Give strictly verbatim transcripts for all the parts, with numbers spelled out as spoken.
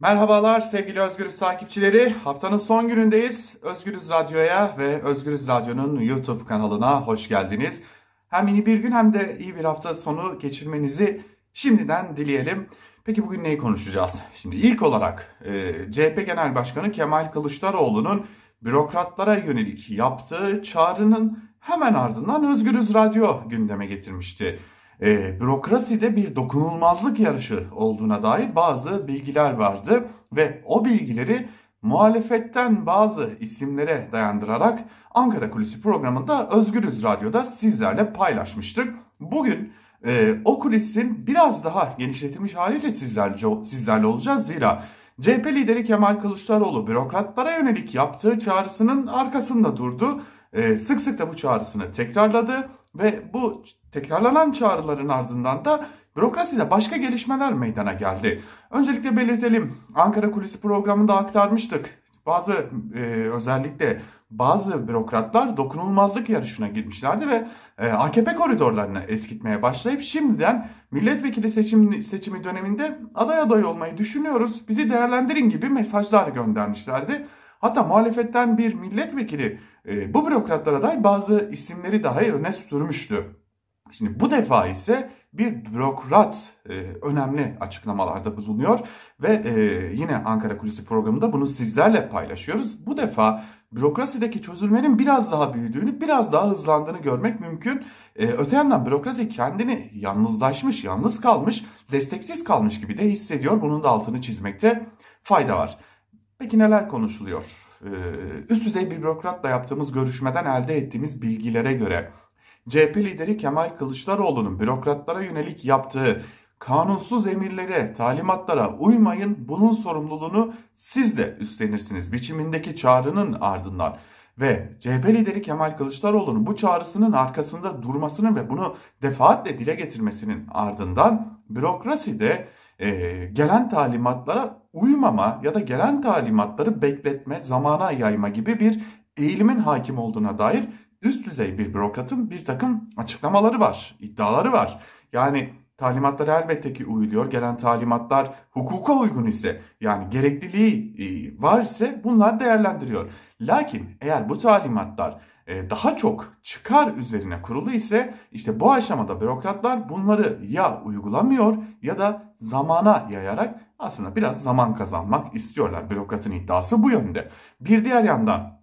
Merhabalar sevgili Özgürüz takipçileri. Haftanın son günündeyiz. Özgürüz Radyo'ya ve Özgürüz Radyo'nun YouTube kanalına hoş geldiniz. Hem iyi bir gün hem de iyi bir hafta sonu geçirmenizi şimdiden dileyelim. Peki bugün neyi konuşacağız? Şimdi ilk olarak e, C H P Genel Başkanı Kemal Kılıçdaroğlu'nun bürokratlara yönelik yaptığı çağrının hemen ardından Özgürüz Radyo gündeme getirmişti. E, bürokraside bir dokunulmazlık yarışı olduğuna dair bazı bilgiler vardı ve o bilgileri muhalefetten bazı isimlere dayandırarak Ankara Kulisi programında Özgürüz Radyo'da sizlerle paylaşmıştık. Bugün e, o kulisin biraz daha genişletilmiş haliyle sizlerle, sizlerle olacağız. Zira C H P lideri Kemal Kılıçdaroğlu bürokratlara yönelik yaptığı çağrısının arkasında durdu. E, sık sık da bu çağrısını tekrarladı. Ve bu tekrarlanan çağrıların ardından da bürokraside başka gelişmeler meydana geldi. Öncelikle belirtelim, Ankara Kulisi programında aktarmıştık. Bazı e, özellikle bazı bürokratlar dokunulmazlık yarışına girmişlerdi ve e, A K P koridorlarını eskitmeye başlayıp şimdiden milletvekili seçim, seçimi döneminde aday aday olmayı düşünüyoruz, bizi değerlendirin gibi mesajlar göndermişlerdi. Hatta muhalefetten bir milletvekili e, bu bürokratlara dair bazı isimleri dahi öne sürmüştü. Şimdi bu defa ise bir bürokrat e, önemli açıklamalarda bulunuyor ve e, yine Ankara Kulisi programında bunu sizlerle paylaşıyoruz. Bu defa bürokrasideki çözülmenin biraz daha büyüdüğünü, biraz daha hızlandığını görmek mümkün. E, öte yandan bürokrasi kendini yalnızlaşmış, yalnız kalmış, desteksiz kalmış gibi de hissediyor. Bunun da altını çizmekte fayda var. Peki neler konuşuluyor? Ee, üst düzey bir bürokratla yaptığımız görüşmeden elde ettiğimiz bilgilere göre C H P lideri Kemal Kılıçdaroğlu'nun bürokratlara yönelik yaptığı kanunsuz emirlere, talimatlara uymayın, bunun sorumluluğunu siz de üstlenirsiniz biçimindeki çağrının ardından ve C H P lideri Kemal Kılıçdaroğlu'nun bu çağrısının arkasında durmasının ve bunu defaatle dile getirmesinin ardından bürokraside e, gelen talimatlara uymama ya da gelen talimatları bekletme, zamana yayma gibi bir eğilimin hakim olduğuna dair üst düzey bir bürokratın bir takım açıklamaları var, iddiaları var. Yani talimatlara elbette ki uyuluyor. Gelen talimatlar hukuka uygun ise, yani gerekliliği varsa bunlar değerlendiriyor. Lakin eğer bu talimatlar daha çok çıkar üzerine kurulu ise işte bu aşamada bürokratlar bunları ya uygulamıyor ya da zamana yayarak aslında biraz zaman kazanmak istiyorlar. Bürokratın iddiası bu yönde. Bir diğer yandan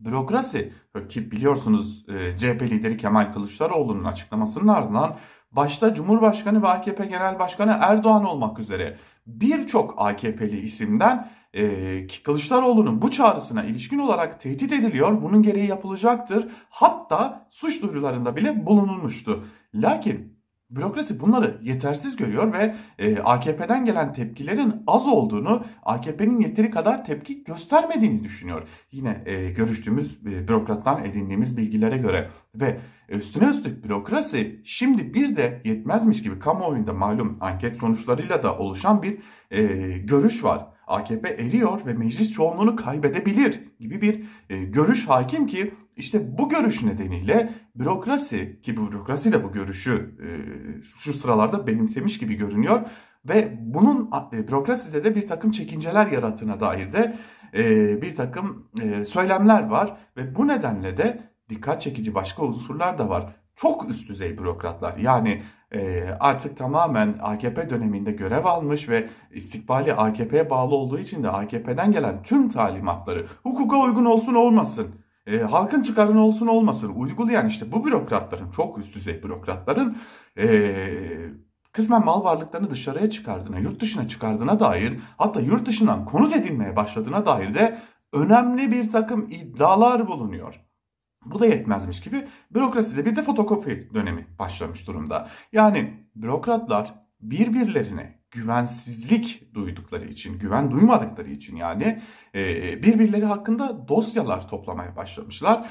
bürokrasi, ki biliyorsunuz C H P lideri Kemal Kılıçdaroğlu'nun açıklamasının ardından başta Cumhurbaşkanı ve A K P Genel Başkanı Erdoğan olmak üzere birçok A K P'li isimden e, Kılıçdaroğlu'nun bu çağrısına ilişkin olarak tehdit ediliyor. Bunun gereği yapılacaktır. Hatta suç duyurularında bile bulunulmuştu. Lakin bürokrasi bunları yetersiz görüyor ve e, A K P'den gelen tepkilerin az olduğunu, A K P'nin yeteri kadar tepki göstermediğini düşünüyor. Yine e, görüştüğümüz e, bürokrattan edindiğimiz bilgilere göre ve üstüne üstlük bürokrasi şimdi bir de yetmezmiş gibi kamuoyunda malum anket sonuçlarıyla da oluşan bir e, görüş var. A K P eriyor ve meclis çoğunluğunu kaybedebilir gibi bir e, görüş hakim ki işte bu görüş nedeniyle bürokrasi, ki bu bürokrasi de bu görüşü e, şu sıralarda benimsemiş gibi görünüyor ve bunun e, bürokraside de bir takım çekinceler yarattığına dair de e, bir takım e, söylemler var ve bu nedenle de dikkat çekici başka unsurlar da var. Çok üst düzey bürokratlar, yani e, artık tamamen A K P döneminde görev almış ve istikbali A K P'ye bağlı olduğu için de A K P'den gelen tüm talimatları hukuka uygun olsun olmasın, e, halkın çıkarına olsun olmasın uygulayan işte bu bürokratların, çok üst düzey bürokratların e, kısmen mal varlıklarını dışarıya çıkardığına, yurt dışına çıkardığına dair, hatta yurt dışından konut edinmeye başladığına dair de önemli bir takım iddialar bulunuyor. Bu da yetmezmiş gibi bürokraside bir de fotokopi dönemi başlamış durumda. Yani bürokratlar birbirlerine güvensizlik duydukları için, güven duymadıkları için yani birbirleri hakkında dosyalar toplamaya başlamışlar.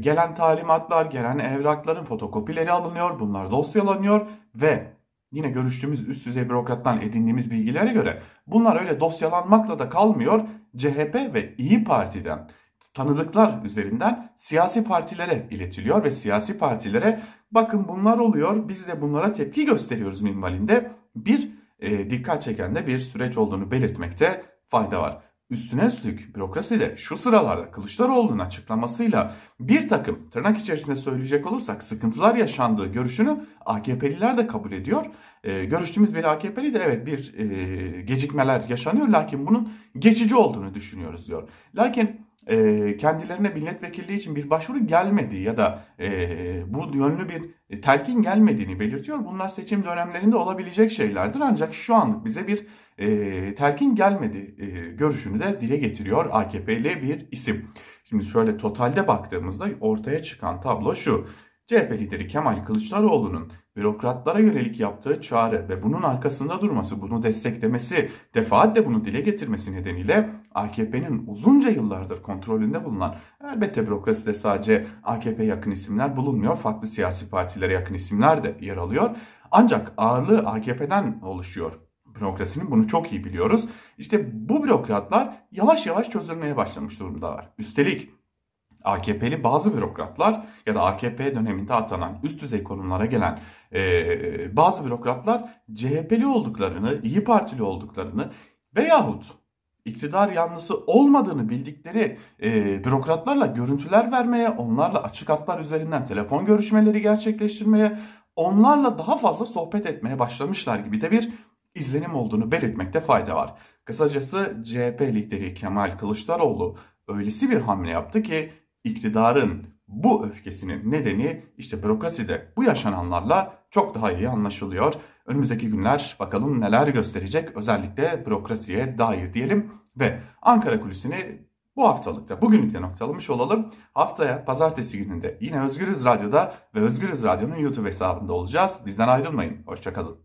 Gelen talimatlar, gelen evrakların fotokopileri alınıyor, bunlar dosyalanıyor ve yine görüştüğümüz üst düzey bürokrattan edindiğimiz bilgilere göre bunlar öyle dosyalanmakla da kalmıyor. C H P ve İyi Parti'den tanıdıklar üzerinden siyasi partilere iletiliyor ve siyasi partilere bakın bunlar oluyor, biz de bunlara tepki gösteriyoruz minvalinde bir e, dikkat çeken de bir süreç olduğunu belirtmekte fayda var. Üstüne üstlük bürokraside şu sıralarda Kılıçdaroğlu'nun açıklamasıyla bir takım, tırnak içerisinde söyleyecek olursak, sıkıntılar yaşandığı görüşünü A K P'liler de kabul ediyor. Ee, görüştüğümüz bir A K P'li de evet bir e, gecikmeler yaşanıyor, lakin bunun geçici olduğunu düşünüyoruz diyor. Lakin e, kendilerine milletvekilliği için bir başvuru gelmediği ya da e, bu yönlü bir telkin gelmediğini belirtiyor. Bunlar seçim dönemlerinde olabilecek şeylerdir, ancak şu anlık bize bir E, telkin gelmedi e, görüşünü de dile getiriyor A K P'li bir isim. Şimdi şöyle totalde baktığımızda ortaya çıkan tablo şu: C H P lideri Kemal Kılıçdaroğlu'nun bürokratlara yönelik yaptığı çağrı ve bunun arkasında durması, bunu desteklemesi, defaatle bunu dile getirmesi nedeniyle A K P'nin uzunca yıllardır kontrolünde bulunan, elbette bürokraside sadece A K P yakın isimler bulunmuyor, farklı siyasi partilere yakın isimler de yer alıyor, ancak ağırlığı A K P'den oluşuyor. Bürokrasinin bunu çok iyi biliyoruz. İşte bu bürokratlar yavaş yavaş çözülmeye başlamış durumdalar. Üstelik A K P'li bazı bürokratlar ya da A K P döneminde atanan üst düzey konumlara gelen e, bazı bürokratlar C H P'li olduklarını, İyi Partili olduklarını veyahut iktidar yanlısı olmadığını bildikleri e, bürokratlarla görüntüler vermeye, onlarla açık hatlar üzerinden telefon görüşmeleri gerçekleştirmeye, onlarla daha fazla sohbet etmeye başlamışlar gibi de bir izlenim olduğunu belirtmekte fayda var. Kısacası C H P lideri Kemal Kılıçdaroğlu öylesi bir hamle yaptı ki iktidarın bu öfkesinin nedeni işte bürokraside bu yaşananlarla çok daha iyi anlaşılıyor. Önümüzdeki günler bakalım neler gösterecek, özellikle bürokrasiye dair diyelim ve Ankara Kulisi'ni bu haftalıkta, bugünlükte noktalamış olalım. Haftaya pazartesi gününde yine Özgürüz Radyo'da ve Özgürüz Radyo'nun YouTube hesabında olacağız. Bizden ayrılmayın. Hoşça kalın.